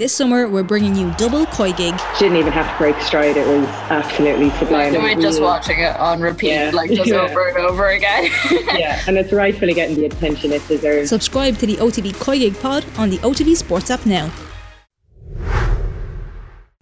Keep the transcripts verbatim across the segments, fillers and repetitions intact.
This summer, we're bringing you double Koi Gig. She didn't even have to break stride. It was absolutely sublime. Like, we're just watching it on repeat, yeah. like just yeah. over and over again. Yeah, and it's rightfully getting the attention it deserves. Subscribe to the O T V Koi Gig pod on the O T V Sports app now.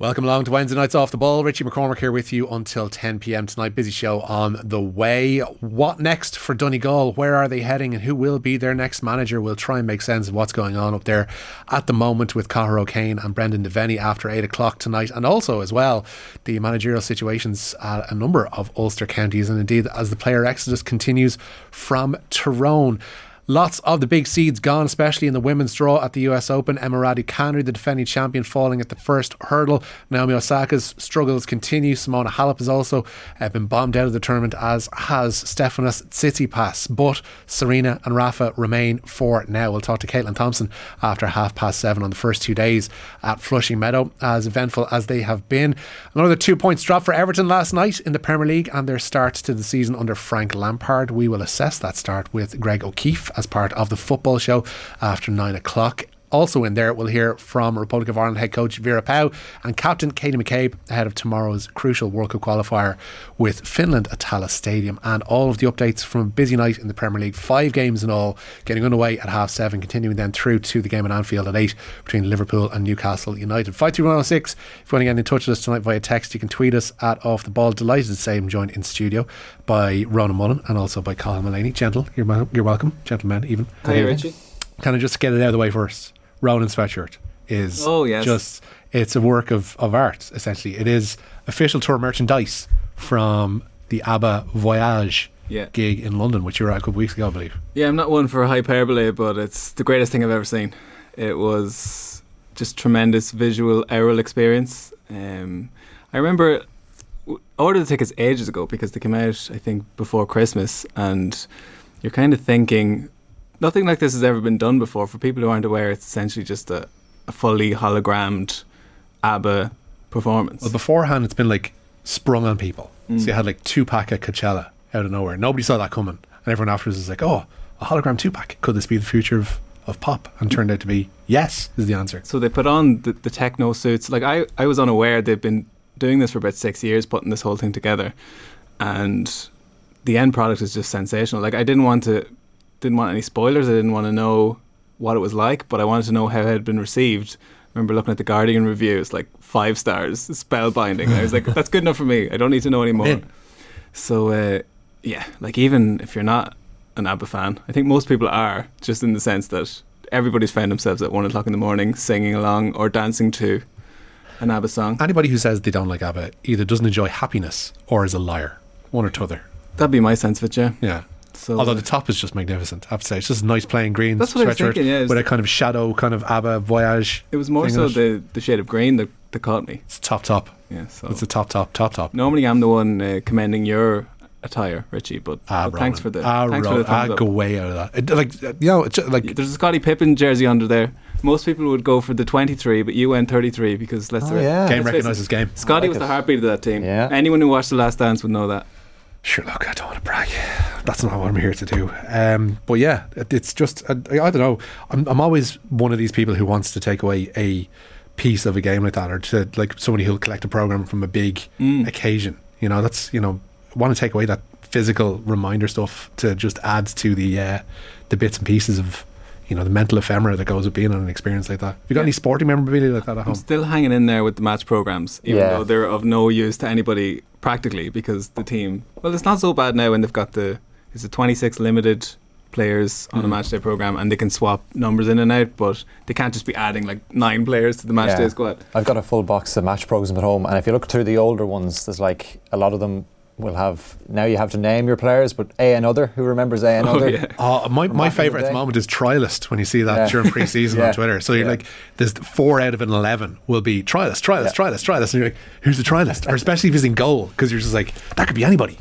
Welcome along to Wednesday night's Off the Ball. Richie McCormack here with you until ten p m tonight. Busy show on the way. What next for Donegal? Where are they heading and who will be their next manager? We'll try and make sense of what's going on up there at the moment with Conor O'Kane and Brendan Devenny after eight o'clock tonight. And also as well, the managerial situations at a number of Ulster counties, and indeed as the player exodus continues from Tyrone. Lots of the big seeds gone, especially in the women's draw at the U S Open. Emma Raducanu, the defending champion, falling at the first hurdle. Naomi Osaka's struggles continue. Simona Halep has also uh, been bombed out of the tournament, as has Stefanos Tsitsipas. But Serena and Rafa remain for now. We'll talk to Caitlin Thompson after half past seven on the first two days at Flushing Meadow, as eventful as they have been. Another two points drop for Everton last night in the Premier League and their start to the season under Frank Lampard. We will assess that start with Greg O'Keefe as part of the football show after nine o'clock. Also in there, we'll hear from Republic of Ireland head coach Vera Pauw and captain Katie McCabe ahead of tomorrow's crucial World Cup qualifier with Finland at Tallaght Stadium, and all of the updates from a busy night in the Premier League. Five games in all, getting underway at half seven, continuing then through to the game at Anfield at eight between Liverpool and Newcastle United. five three one oh six. If you want to get in touch with us tonight via text, you can tweet us at Off the Ball. Delighted to say I'm joined in studio by Ronan Mullen and also by Colin Mullaney. Gentle, you're, ma- you're welcome. Gentlemen, even. Hi, Richie. Can I just get it out of the way first? Ronan's sweatshirt is oh, yes. just, it's a work of, of art, essentially. It is official tour merchandise from the ABBA Voyage yeah. gig in London, which you were at a couple of weeks ago, I believe. Yeah, I'm not one for hyperbole, but it's the greatest thing I've ever seen. It was just tremendous visual, aural experience. Um, I remember ordered the tickets ages ago because they came out, I think, before Christmas, and you're kind of thinking... Nothing like this has ever been done before. For people who aren't aware, it's essentially just a, a fully hologrammed ABBA performance. Well, beforehand, it's been like sprung on people. Mm. So you had like Tupac at Coachella out of nowhere. Nobody saw that coming. And everyone afterwards was like, oh, a hologram Tupac. Could this be the future of, of pop? And it turned out to be yes is the answer. So they put on the, the techno suits. Like I, I was unaware they've been doing this for about six years, putting this whole thing together. And the end product is just sensational. Like I didn't want to... didn't want any spoilers. I didn't want to know what it was like, but I wanted to know how it had been received. I remember looking at the Guardian reviews, like five stars, spellbinding. I was like, that's good enough for me. I don't need to know anymore. So, uh, yeah, like even if you're not an ABBA fan, I think most people are, just in the sense that everybody's found themselves at one o'clock in the morning singing along or dancing to an ABBA song. Anybody who says they don't like ABBA either doesn't enjoy happiness or is a liar. One or t'other. That'd be my sense of it, yeah. Yeah. So, although the top is just magnificent, I have to say. It's just a nice plain green sweatshirt yeah, with a kind of shadow kind of ABBA Voyage. It was more so the, the shade of green that, that caught me. It's top top. Yeah, so it's a top top top top. Normally I'm the one uh, commending your attire, Richie, but, ah, but thanks for the ah, thanks for the thumbs ah, up. Go way out of that. It, like you know, it's like there's a Scottie Pippen jersey under there. Most people would go for the twenty-three, but you went thirty-three because let's oh, re- yeah. game recognises game. Scottie like was it. The heartbeat of that team. Yeah. Anyone who watched The Last Dance would know that. Sure, look, I don't want to brag. That's not what I'm here to do. Um, but yeah, it, it's just, I, I don't know. I'm, I'm always one of these people who wants to take away a piece of a game like that, or to like somebody who'll collect a program from a big mm. occasion. You know, that's, you know, I want to take away that physical reminder stuff to just add to the uh, the bits and pieces of, you know, the mental ephemera that goes with being on an experience like that. Have you got yeah. any sporting memorabilia like that at I'm home? I'm still hanging in there with the match programmes, even yeah. though they're of no use to anybody practically, because the team, well, it's not so bad now when they've got the, it's the twenty-six limited players on mm. a match day programme, and they can swap numbers in and out, but they can't just be adding like nine players to the match yeah. day squad. I've got a full box of match programmes at home, and if you look through the older ones, there's like a lot of them will have, now you have to name your players, but A and other, who remembers A and oh, other? Yeah. Uh, my my favourite at the moment is trialist, when you see that yeah. during pre-season yeah. on Twitter. So you're yeah. like, there's four out of an eleven will be trialist, trialist, yeah. trialist, trialist. And you're like, who's the trialist? Or especially if he's in goal, because you're just like, that could be anybody.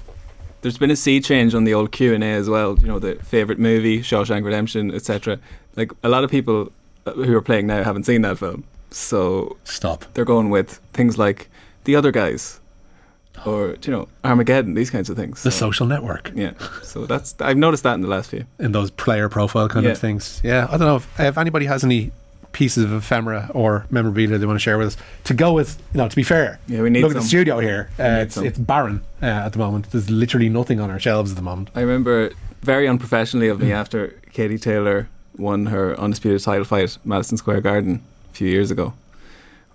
There's been a sea change on the old Q and A as well. You know, the favourite movie, Shawshank Redemption, et cetera. Like, a lot of people who are playing now haven't seen that film. So stop. They're going with things like the other guys, or, you know, Armageddon, these kinds of things. The so, Social Network. Yeah. So that's, I've noticed that in the last few. In those player profile kind yeah. of things. Yeah. I don't know if, if anybody has any pieces of ephemera or memorabilia they want to share with us, to go with, you know, to be fair, yeah, we need look some. At the studio here, uh, it's, it's barren uh, at the moment. There's literally nothing on our shelves at the moment. I remember very unprofessionally of me, after Katie Taylor won her undisputed title fight Madison Square Garden a few years ago.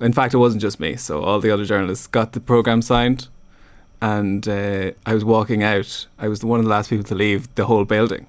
In fact, it wasn't just me, so all the other journalists got the programme signed, and uh, I was walking out. I was one of the last people to leave the whole building,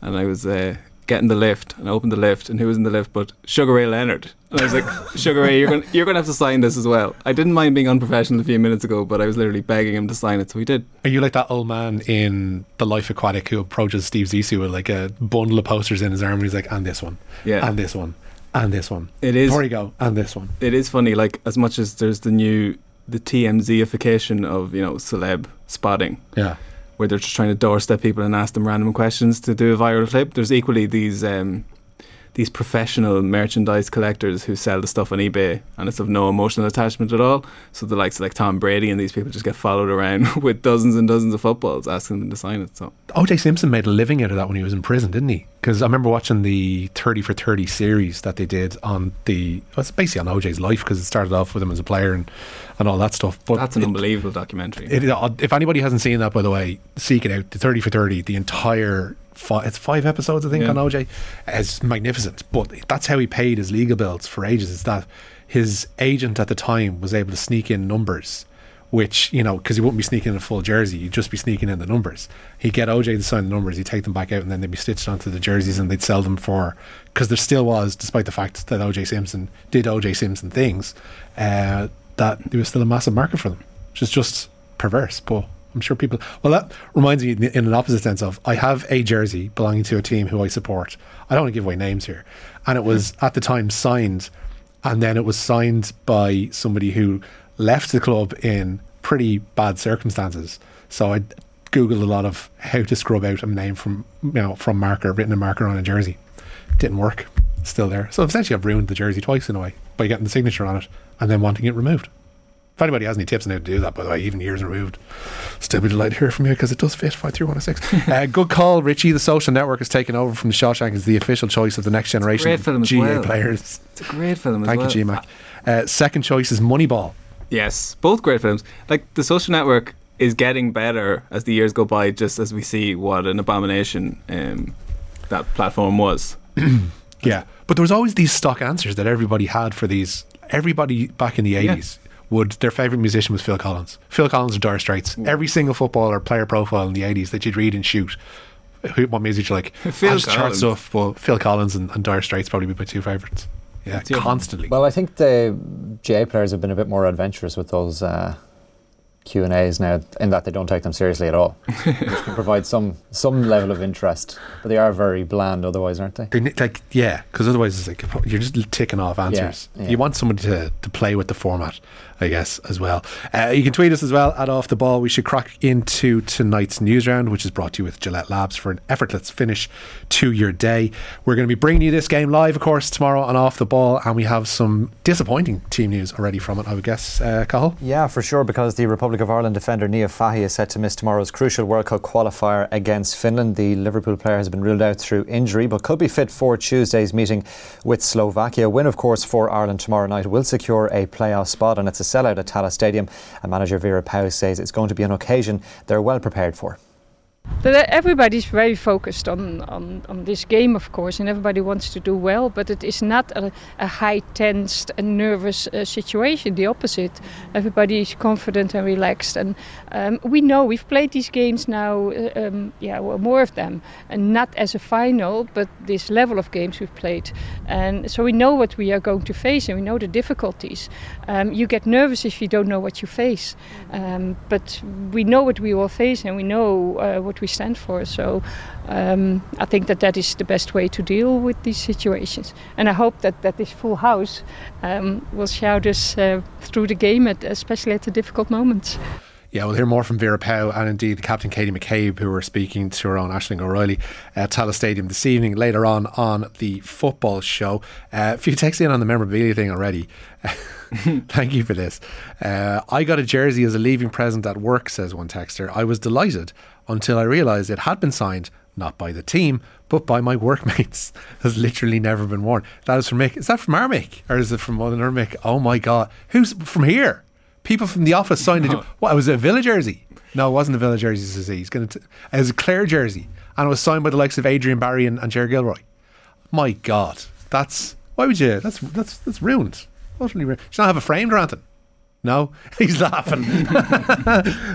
and I was uh, getting the lift, and I opened the lift, and who was in the lift but Sugar Ray Leonard? And I was like, Sugar Ray, you're going you're going to have to sign this as well. I didn't mind being unprofessional a few minutes ago, but I was literally begging him to sign it, so he did. Are you like that old man in The Life Aquatic who approaches Steve Zissou with like a bundle of posters in his arm, and he's like, and this one, yeah, and this one, and this one. It is. There you go. And this one. It is funny, like, as much as there's the new, the T M Z-ification of, you know, celeb spotting. Yeah. Where they're just trying to doorstep people and ask them random questions to do a viral clip. There's equally these um, these professional merchandise collectors who sell the stuff on eBay, and it's of no emotional attachment at all. So the likes of like Tom Brady and these people just get followed around with dozens and dozens of footballs asking them to sign it. So O J Simpson made a living out of that when he was in prison, didn't he? Because I remember watching the thirty for thirty series that they did on the, well, it's basically on O J's life, because it started off with him as a player and, and all that stuff. But that's an it, unbelievable documentary. It, if anybody hasn't seen that, by the way, seek it out. The thirty for thirty, the entire Five, it's five episodes, I think, yeah. on O J. It's magnificent. But that's how he paid his legal bills for ages, is that his agent at the time was able to sneak in numbers, which, you know, because he wouldn't be sneaking in a full jersey, he'd just be sneaking in the numbers. He'd get O J to sign the numbers, he'd take them back out, and then they'd be stitched onto the jerseys, and they'd sell them for, because there still was, despite the fact that O J Simpson did O J Simpson things, uh, that there was still a massive market for them, which is just perverse. But I'm sure people... Well, that reminds me in an opposite sense of, I have a jersey belonging to a team who I support. I don't want to give away names here. And it was at the time signed, and then it was signed by somebody who left the club in pretty bad circumstances. So I Googled a lot of how to scrub out a name from, you know, from marker, written in marker on a jersey. Didn't work. Still there. So essentially I've ruined the jersey twice in a way by getting the signature on it and then wanting it removed. If anybody has any tips on how to do that, by the way, even years removed, still be delighted to hear from you, because it does fit five three one oh six. Uh, good call, Richie. The Social Network has taken over from Shawshank as the official choice of the next generation of G A well. players. It's a great film as Thank well. Thank you, G Mac. Uh, second choice is Moneyball. Yes, both great films. Like, The Social Network is getting better as the years go by, just as we see what an abomination um, that platform was. Yeah, but there was always these stock answers that everybody had for these. Everybody back in the eighties. Yeah. Would their favourite musician was Phil Collins. Phil Collins or Dire Straits. Mm. Every single footballer player profile in the eighties that you'd read and shoot. Who, what music you like? Phil Collins. Stuff, well, Phil Collins and, and Dire Straits probably be my two favourites. Yeah, yeah, constantly. Well, I think the G A players have been a bit more adventurous with those uh, Q and A's now, in that they don't take them seriously at all, which can provide some some level of interest. But they are very bland, otherwise, aren't they? They like yeah, because otherwise it's like you're just ticking off answers. Yeah, yeah. You want somebody to, to play with the format, I guess, as well. Uh, you can tweet us as well at Off the Ball. We should crack into tonight's news round, which is brought to you with Gillette Labs for an effortless finish to your day. We're going to be bringing you this game live, of course, tomorrow on Off the Ball, and we have some disappointing team news already from it, I would guess, uh, Cahill? Yeah, for sure, because the Republic of Ireland defender Nia Fahey is set to miss tomorrow's crucial World Cup qualifier against Finland. The Liverpool player has been ruled out through injury, but could be fit for Tuesday's meeting with Slovakia. A win, of course, for Ireland tomorrow night will secure a playoff spot, and it's a sellout at Tallaght Stadium. And manager Vera Pauw says it's going to be an occasion they're well prepared for. Everybody's very focused on, on, on this game, of course, and everybody wants to do well, but it is not a, a high-tensed and nervous uh, situation, the opposite. Everybody is confident and relaxed, and um, we know we've played these games now, uh, um, yeah, well, more of them, and not as a final, but this level of games we've played. And so we know what we are going to face, and we know the difficulties. Um, you get nervous if you don't know what you face, um, but we know what we will face, and we know uh, what we stand for, so um, I think that that is the best way to deal with these situations, and I hope that, that this full house um, will shout us uh, through the game, at, especially at the difficult moments. Yeah, we'll hear more from Vera Pauw and indeed the captain Katie McCabe, who were speaking to her own Aisling O'Reilly at Tallaght Stadium this evening, later on on the football show. Uh, if you text in on the memorabilia thing already, thank you for this. Uh, I got a jersey as a leaving present at work, says one texter. I was delighted until I realised it had been signed not by the team, but by my workmates, has literally never been worn. That is from Mick. Is that from our Mick? Or is it from another Mick? Oh my God. Who's from here? People from the office signed it. No. What, was it a Villa jersey? No, it wasn't a Villa jersey. He's going to. It was a Clare jersey, and it was signed by the likes of Adrian Barry and, and Ger Gilroy. My God, that's why would you? That's that's that's ruined. Totally ruined. Should not have a framed Ranton. No, he's laughing.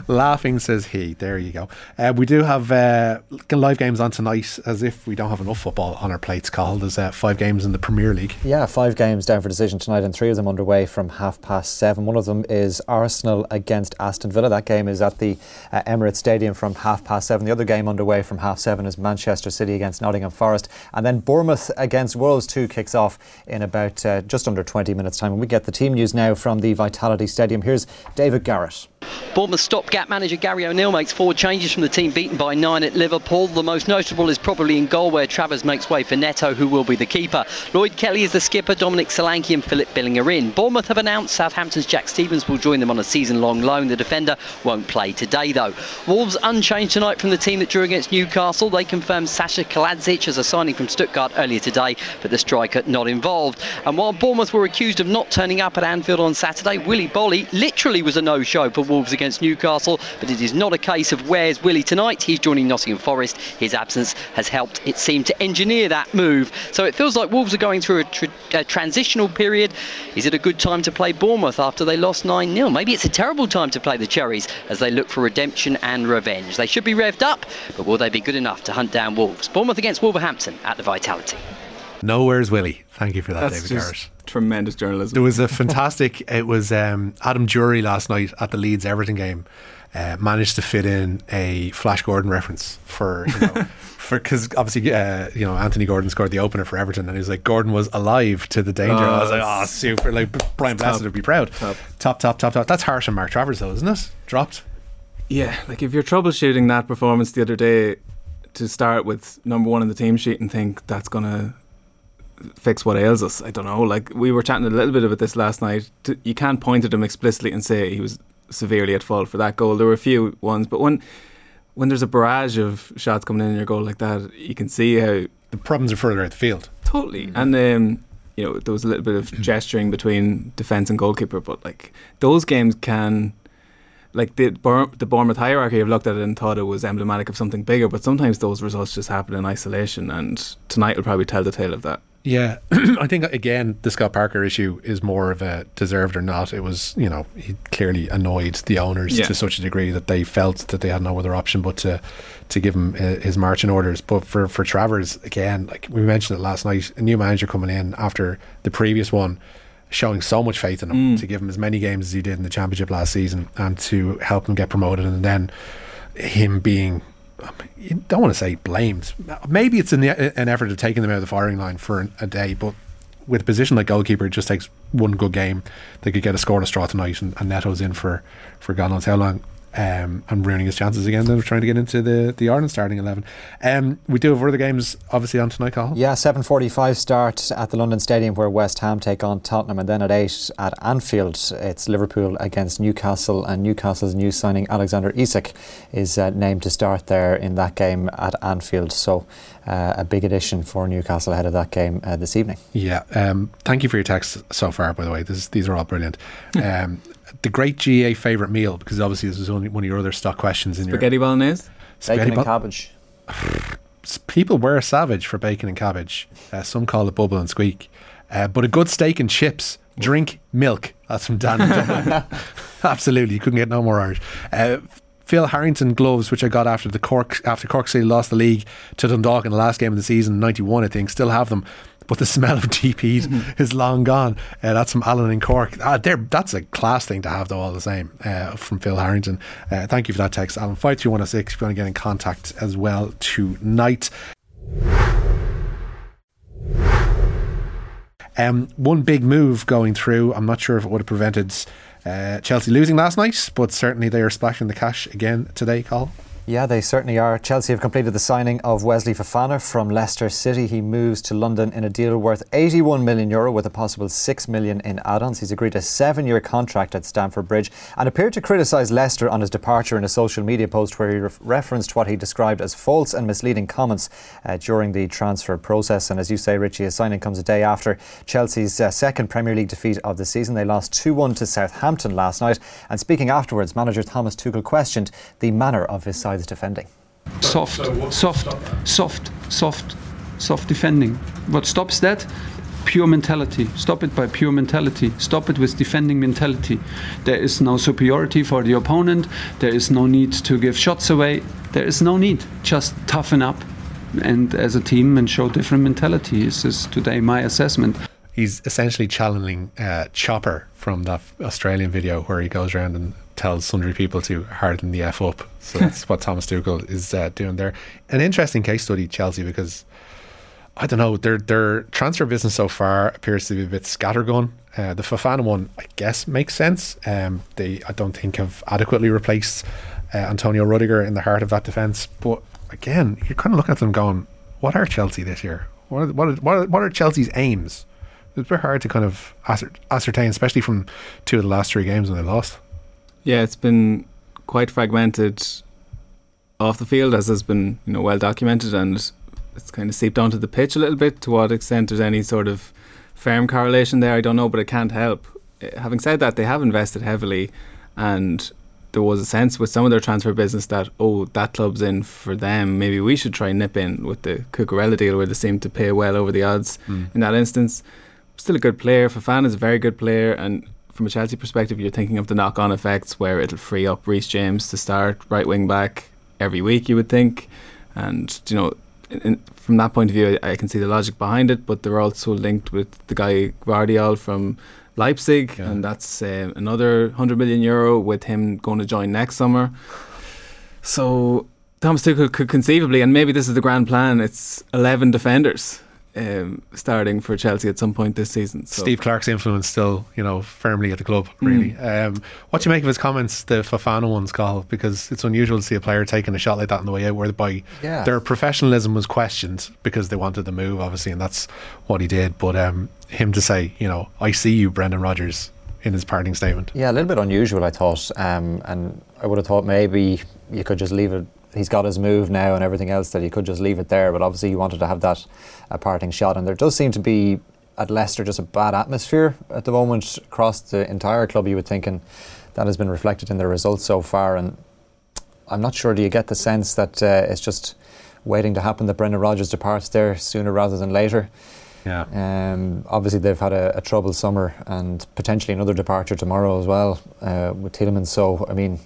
Laughing says he. There you go. Uh, we do have uh, live games on tonight, as if we don't have enough football on our plates, Carl. There's uh, five games in the Premier League. Yeah, five games down for decision tonight, and three of them underway from half past seven. One of them is Arsenal against Aston Villa. That game is at the uh, Emirates Stadium from half past seven. The other game underway from half seven is Manchester City against Nottingham Forest. And then Bournemouth against Wolves two kicks off in about uh, just under twenty minutes time. And we get the team news now from the Vitality Stadium. Here's David Garrett. Bournemouth stopgap manager Gary O'Neill makes four changes from the team beaten by nine at Liverpool. The most notable is probably in goal, where Travers makes way for Neto, who will be the keeper. Lloyd Kelly is the skipper, Dominic Solanke and Philip Billing are in. Bournemouth have announced Southampton's Jack Stevens will join them on a season-long loan. The defender won't play today though. Wolves unchanged tonight from the team that drew against Newcastle. They confirmed Sasha Kaladzic as a signing from Stuttgart earlier today, but the striker not involved. And while Bournemouth were accused of not turning up at Anfield on Saturday, Willy Bolly literally was a no-show for Wolves against Newcastle, but it is not a case of where's Willie tonight. He's joining Nottingham Forest. His absence has helped, it seemed, to engineer that move. So it feels like Wolves are going through a, tr- a transitional period. Is it a good time to play Bournemouth after they lost nine nil? Maybe it's a terrible time to play the Cherries as they look for redemption and revenge. They should be revved up, but will they be good enough to hunt down Wolves? Bournemouth against Wolverhampton at the Vitality. No, where's Willie? Thank you for that. That's David just- Garrett. Tremendous journalism. There was a fantastic it was um, Adam Drury last night at the Leeds Everton game uh, managed to fit in a Flash Gordon reference for you know, for because obviously uh, you know Anthony Gordon scored the opener for Everton, and he was like, Gordon was alive to the danger. Oh, and I was like, oh super, like Brian Blessed would be proud. Top. top top top top That's harsh on Mark Travers though, isn't it? Dropped. Yeah, like if you're troubleshooting that performance the other day to start with number one in the team sheet and think that's going to fix what ails us, I don't know. Like we were chatting a little bit about this last night. You can't point at him explicitly and say he was severely at fault for that goal. There were a few ones, but when when there's a barrage of shots coming in in your goal like that, you can see how the problems are further out the field. Totally. And um, you know, there was a little bit of gesturing between defence and goalkeeper, but like those games can, like the the Bournemouth hierarchy have looked at it and thought it was emblematic of something bigger, but sometimes those results just happen in isolation, and tonight will probably tell the tale of that. Yeah, I think again the Scott Parker issue is more of a deserved or not. It was, you know, he clearly annoyed the owners yeah. to such a degree that they felt that they had no other option but to to give him his marching orders. But for, for Travers, again, like we mentioned it last night, a new manager coming in after the previous one, showing so much faith in him mm. to give him as many games as he did in the Championship last season and to help him get promoted, and then him being, you don't want to say blamed, maybe it's in the, an effort of taking them out of the firing line for an, a day, but with a position like goalkeeper, it just takes one good game. They could get a score and a straw tonight, and, and Neto's in for, for God knows how long, um, and ruining his chances again. They're trying to get into the, the Ireland starting eleven. Um, we do have other games obviously on tonight, Carl. Yeah, seven forty-five start at the London Stadium where West Ham take on Tottenham, and then at eight at Anfield it's Liverpool against Newcastle, and Newcastle's new signing Alexander Isak is uh, named to start there in that game at Anfield, so uh, a big addition for Newcastle ahead of that game uh, this evening. Yeah, um, thank you for your texts so far, by the way. This, these are all brilliant. Um The great G A favourite meal, because obviously this is only one of your other stock questions. In spaghetti your bolognese, spaghetti bacon bo- and cabbage. People were savage for bacon and cabbage. Uh, some call it bubble and squeak, uh, but a good steak and chips. Drink milk. That's from Dan. Absolutely, you couldn't get no more Irish. Uh, Phil Harrington gloves, which I got after the Cork after Cork City lost the league to Dundalk in the last game of the season, ninety-one, I think. Still have them, but the smell of D Ps mm-hmm. is long gone. Uh, that's from Alan in Cork. Ah, that's a class thing to have though, all the same, uh, from Phil Harrington. Uh, thank you for that text, Alan. five two one oh six if you want to get in contact as well tonight. Um, one big move going through. I'm not sure if it would have prevented uh, Chelsea losing last night, but certainly they are splashing the cash again today, Carl. Yeah, they certainly are. Chelsea have completed the signing of Wesley Fofana from Leicester City. He moves to London in a deal worth eighty-one million euro with a possible six million in add-ons. He's agreed a seven-year contract at Stamford Bridge and appeared to criticise Leicester on his departure in a social media post where he re- referenced what he described as false and misleading comments uh, during the transfer process. And as you say, Richie, his signing comes a day after Chelsea's uh, second Premier League defeat of the season. They lost two one to Southampton last night. And speaking afterwards, manager Thomas Tuchel questioned the manner of his signing. Defending. Soft, soft, soft, soft, soft defending. What stops that? Pure mentality. Stop it by pure mentality. Stop it with defending mentality. There is no superiority for the opponent. There is no need to give shots away. There is no need. Just toughen up and as a team and show different mentality. This is today my assessment. He's essentially channeling uh, Chopper from that Australian video where he goes around and tells sundry people to harden the F up. So that's what Thomas Tuchel is uh, doing there. An interesting case study, Chelsea, because I don't know, their their transfer business so far appears to be a bit scattergun. Uh, the Fofana one, I guess, makes sense. Um, they, I don't think, have adequately replaced uh, Antonio Rudiger in the heart of that defence. But again, you're kind of looking at them going, what are Chelsea this year? What are, what are, what are, what are Chelsea's aims? It's very hard to kind of ascertain, especially from two of the last three games when they lost. Yeah, it's been quite fragmented off the field, as has been, you know, well documented, and it's kind of seeped onto the pitch a little bit. To what extent there's any sort of firm correlation there, I don't know, but it can't help. Having said that, they have invested heavily, and there was a sense with some of their transfer business that, oh, that club's in for them, maybe we should try and nip in with the Cucurella deal, where they seemed to pay well over the odds mm. in that instance. Still a good player. Fofana is a very good player, and from a Chelsea perspective, you're thinking of the knock-on effects where it'll free up Reece James to start right wing back every week, you would think. And you know, in, from that point of view, I, I can see the logic behind it. But they're also linked with the guy Guardiol from Leipzig, yeah. and that's uh, another one hundred million euro with him going to join next summer. So Thomas Tuchel could conceivably, and maybe this is the grand plan, it's eleven defenders. Um, starting for Chelsea at some point this season. So. Steve Clark's influence still, you know, firmly at the club, really. Mm. Um, what do you make of his comments, the Fofana ones, Carl? Because it's unusual to see a player taking a shot like that on the way out, whereby yeah. their professionalism was questioned because they wanted the move, obviously, and that's what he did. But um, him to say, you know, I see you, Brendan Rodgers, in his parting statement. Yeah, a little bit unusual, I thought. Um, and I would have thought maybe you could just leave it. He's got his move now and everything else, that he could just leave it there, but obviously he wanted to have that uh, parting shot. And there does seem to be at Leicester just a bad atmosphere at the moment across the entire club, you would think, and that has been reflected in the results so far. And I'm not sure, do you get the sense that uh, it's just waiting to happen, that Brendan Rodgers departs there sooner rather than later? Yeah. Um, obviously they've had a, a troubled summer and potentially another departure tomorrow as well uh, with Tielemans. So I mean,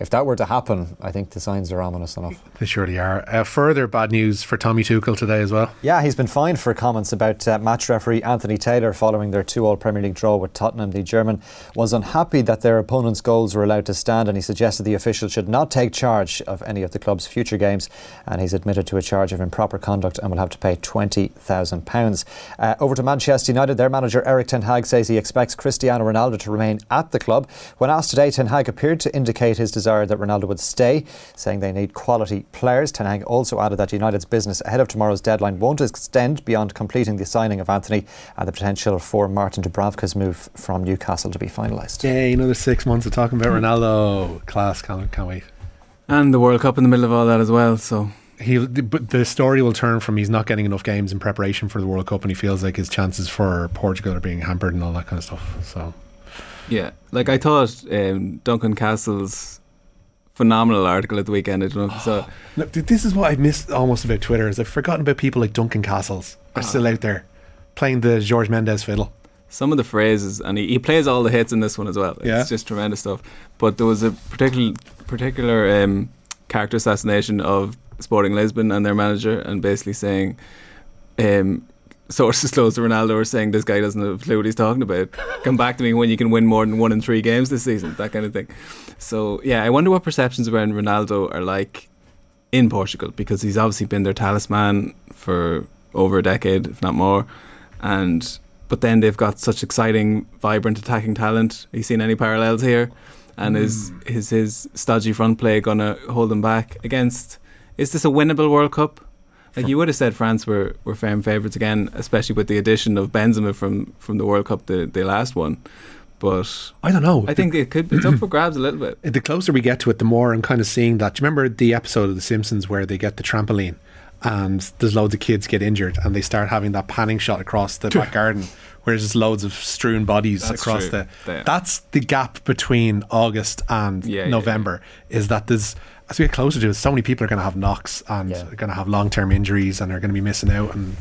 if that were to happen, I think the signs are ominous enough. They surely are. Uh, further bad news for Tommy Tuchel today as well. Yeah, he's been fined for comments about uh, match referee Anthony Taylor following their two all Premier League draw with Tottenham. The German was unhappy that their opponent's goals were allowed to stand, and he suggested the official should not take charge of any of the club's future games, and he's admitted to a charge of improper conduct and will have to pay twenty thousand pounds. Uh, over to Manchester United. Their manager Erik ten Hag says he expects Cristiano Ronaldo to remain at the club. When asked today, ten Hag appeared to indicate his desire that Ronaldo would stay, saying they need quality players. Ten Hag also added that United's business ahead of tomorrow's deadline won't extend beyond completing the signing of Anthony and the potential for Martin Dubravka's move from Newcastle to be finalised. Yay, another six months of talking about Ronaldo. Class, can't, can't wait. And the World Cup in the middle of all that as well, so... He, but the story will turn from he's not getting enough games in preparation for the World Cup, and he feels like his chances for Portugal are being hampered and all that kind of stuff, so... Yeah, like I thought um, Duncan Castle's phenomenal article at the weekend. I don't know if you saw. No, this is what I missed almost about Twitter, is I've forgotten about people like Duncan Castles are oh. still out there playing the George Mendes fiddle. Some of the phrases, and he, he plays all the hits in this one as well. It's yeah. just tremendous stuff. But there was a particular particular um, character assassination of Sporting Lisbon and their manager, and basically saying um, sources close to Ronaldo are saying this guy doesn't have a clue what he's talking about. Come back to me when you can win more than one in three games this season, that kind of thing. So yeah, I wonder what perceptions around Ronaldo are like in Portugal, because he's obviously been their talisman for over a decade, if not more. And but then they've got such exciting, vibrant attacking talent. Are you seeing any parallels here? and mm. is is his stodgy front play going to hold them back against? Is this a winnable World Cup? Like, you would have said France were, were firm favourites again, especially with the addition of Benzema from, from the World Cup they the last won. But I don't know. I think it could. It's up for grabs a little bit. The closer we get to it, the more I'm kind of seeing that. Do you remember the episode of The Simpsons where they get the trampoline and there's loads of kids get injured and they start having that panning shot across the back garden where there's loads of strewn bodies that's across true. the... Yeah. That's the gap between August and yeah, November yeah, yeah. is that there's... As we get closer to it, so many people are going to have knocks and yeah. are going to have long-term injuries and are going to be missing out. And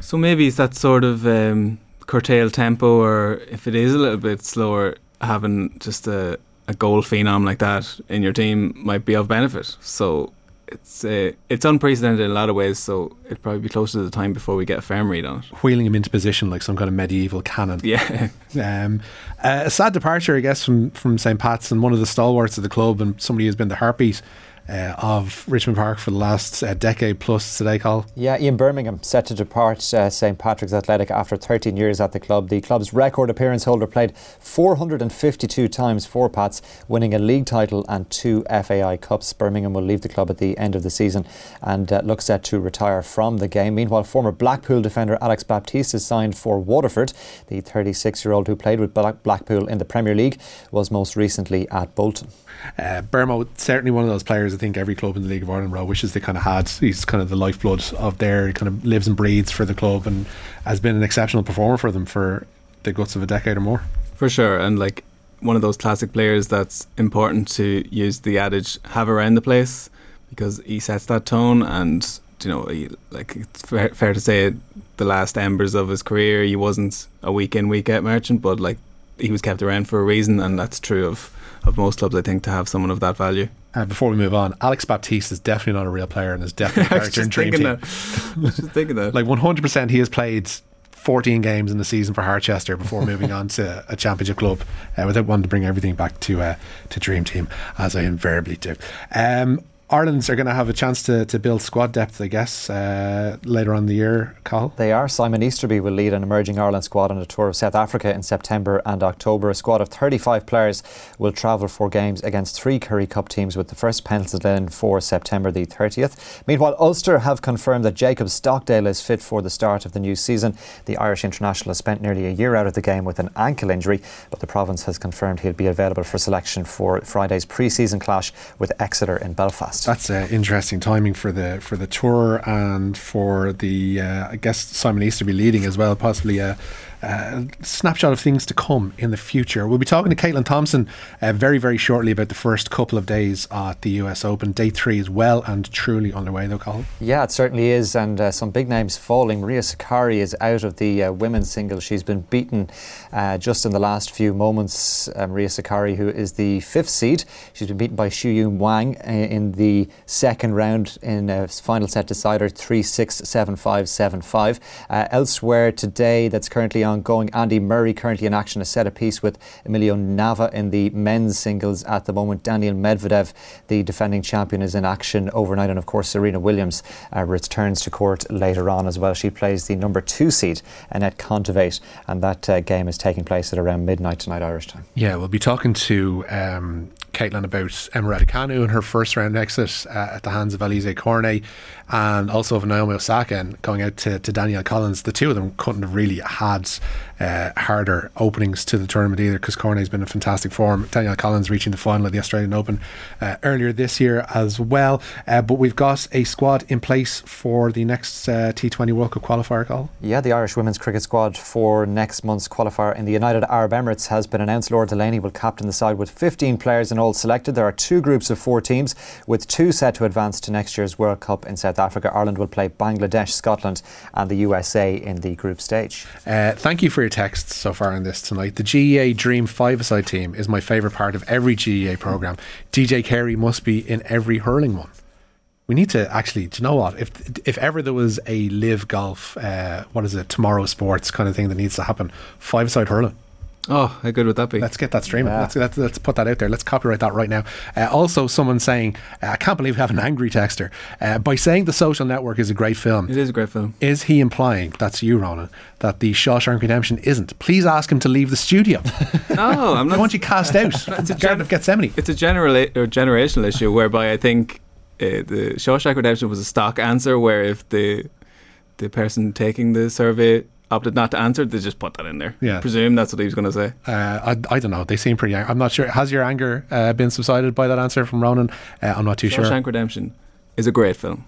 so maybe it's that sort of um, curtailed tempo, or if it is a little bit slower, having just a, a goal phenom like that in your team might be of benefit. So it's uh, it's unprecedented in a lot of ways, so it'll probably be closer to the time before we get a firm read on it. Wheeling him into position like some kind of medieval cannon. Yeah. um, uh, a sad departure, I guess, from, from Saint Pat's, and one of the stalwarts of the club and somebody who's been the heartbeat Uh, of Richmond Park for the last uh, decade plus today, Carl. Yeah, Ian Birmingham set to depart uh, Saint Patrick's Athletic after thirteen years at the club. The club's record appearance holder played four hundred fifty-two times for Pats, winning a league title and two F A I Cups. Birmingham will leave the club at the end of the season and uh, looks set to retire from the game. Meanwhile, former Blackpool defender Alex Baptiste is signed for Waterford. The thirty-six-year-old who played with Blackpool in the Premier League was most recently at Bolton. Uh, Birmo, certainly one of those players I think every club in the League of Ireland wishes they kind of had. He's kind of the lifeblood of their, kind of lives and breathes for the club and has been an exceptional performer for them for the guts of a decade or more. For sure, and like one of those classic players that's important to use the adage have around the place, because he sets that tone. And you know, he, like it's fair, fair to say the last embers of his career, he wasn't a week in, week out merchant, but like he was kept around for a reason, and that's true of of most clubs, I think, to have someone of that value. Uh, before we move on, Alex Baptiste is definitely not a real player and is definitely a character in Dream Team. That. I was just thinking that. Like one hundred percent he has played fourteen games in the season for Harchester before moving on to a championship club uh, without wanting to bring everything back to uh, to Dream Team, as I invariably do. Um, Ireland's are going to have a chance to, to build squad depth, I guess, uh, later on in the year, Carl. They are. Simon Easterby will lead an emerging Ireland squad on a tour of South Africa in September and October. A squad of thirty-five players will travel for games against three Currie Cup teams, with the first penciled in for September the thirtieth. Meanwhile, Ulster have confirmed that Jacob Stockdale is fit for the start of the new season. The Irish international has spent nearly a year out of the game with an ankle injury, but the province has confirmed he'll be available for selection for Friday's pre-season clash with Exeter in Belfast. That's uh, interesting timing for the for the tour and for the uh, I guess Simon Easterby leading as well, possibly a, a snapshot of things to come in the future. We'll be talking to Caitlin Thompson uh, very very shortly about the first couple of days at the U S Open. Day three is well and truly underway though, Colin. Yeah, it certainly is, and uh, some big names falling. Maria Sakkari is out of the uh, women's singles. She's been beaten uh, just in the last few moments. uh, Maria Sakkari, who is the fifth seed, she's been beaten by Shuyun Wang in the the second round in a final set decider, three six, seven five, seven five. Uh, elsewhere today that's currently ongoing, Andy Murray currently in action, a set apiece with Emilio Nava in the men's singles at the moment. Daniel Medvedev, the defending champion, is in action overnight, and of course Serena Williams uh, returns to court later on as well. She plays the number two seed, Annette Contevate, and that uh, game is taking place at around midnight tonight Irish time. Yeah, we'll be talking to um, Caitlin about Emma Raducanu and her first round next It, uh, at the hands of Alize Cornet, and also of Naomi Osaka, and going out to, to Danielle Collins. The two of them couldn't have really had uh, harder openings to the tournament either, because Cornet's been in fantastic form, Danielle Collins reaching the final at the Australian Open uh, earlier this year as well. Uh, but we've got a squad in place for the next uh, T twenty World Cup qualifier, Carl. Yeah, the Irish women's cricket squad for next month's qualifier in the United Arab Emirates has been announced. Laura Delaney will captain the side with fifteen players in all selected. There are two groups of four teams, with two set to advance to next year's World Cup in South Africa. Ireland will play Bangladesh, Scotland and the U S A in the group stage. Uh, thank you for your texts so far on this tonight. The G E A Dream Five-a-side team is my favourite part of every G E A programme. D J Carey must be in every hurling one. We need to actually, do you know what, if if ever there was a live golf, uh, what is it, tomorrow sports kind of thing that needs to happen, five-a-side hurling. Oh, how good would that be? Let's get that streaming. Yeah. Let's, let's let's put that out there. Let's copyright that right now. Uh, also, someone saying, I can't believe we have an angry texter. Uh, by saying The Social Network is a great film. It is a great film. Is he implying, that's you, Ronan, that The Shawshank Redemption isn't? Please ask him to leave the studio. No, I'm not. I want you cast out from the Garden of Gethsemane. It's a general or generational issue whereby I think uh, The Shawshank Redemption was a stock answer where if the the person taking the survey opted not to answer, they just put that in there. Yeah. Presume that's what he was going to say. Uh, I, I don't know. They seem pretty angry. I'm not sure. Has your anger uh, been subsided by that answer from Ronan? Uh, I'm not too sure. Shawshank Redemption is a great film.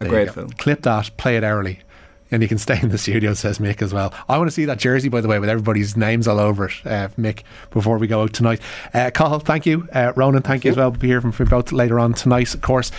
A there great film. Clip that. Play it hourly. And you can stay in the studio, says Mick as well. I want to see that jersey, by the way, with everybody's names all over it, uh, Mick, before we go out tonight. Uh, Cathal, thank you. Uh, Ronan, thank, thank you as well. We'll be hearing from you both later on tonight, of course.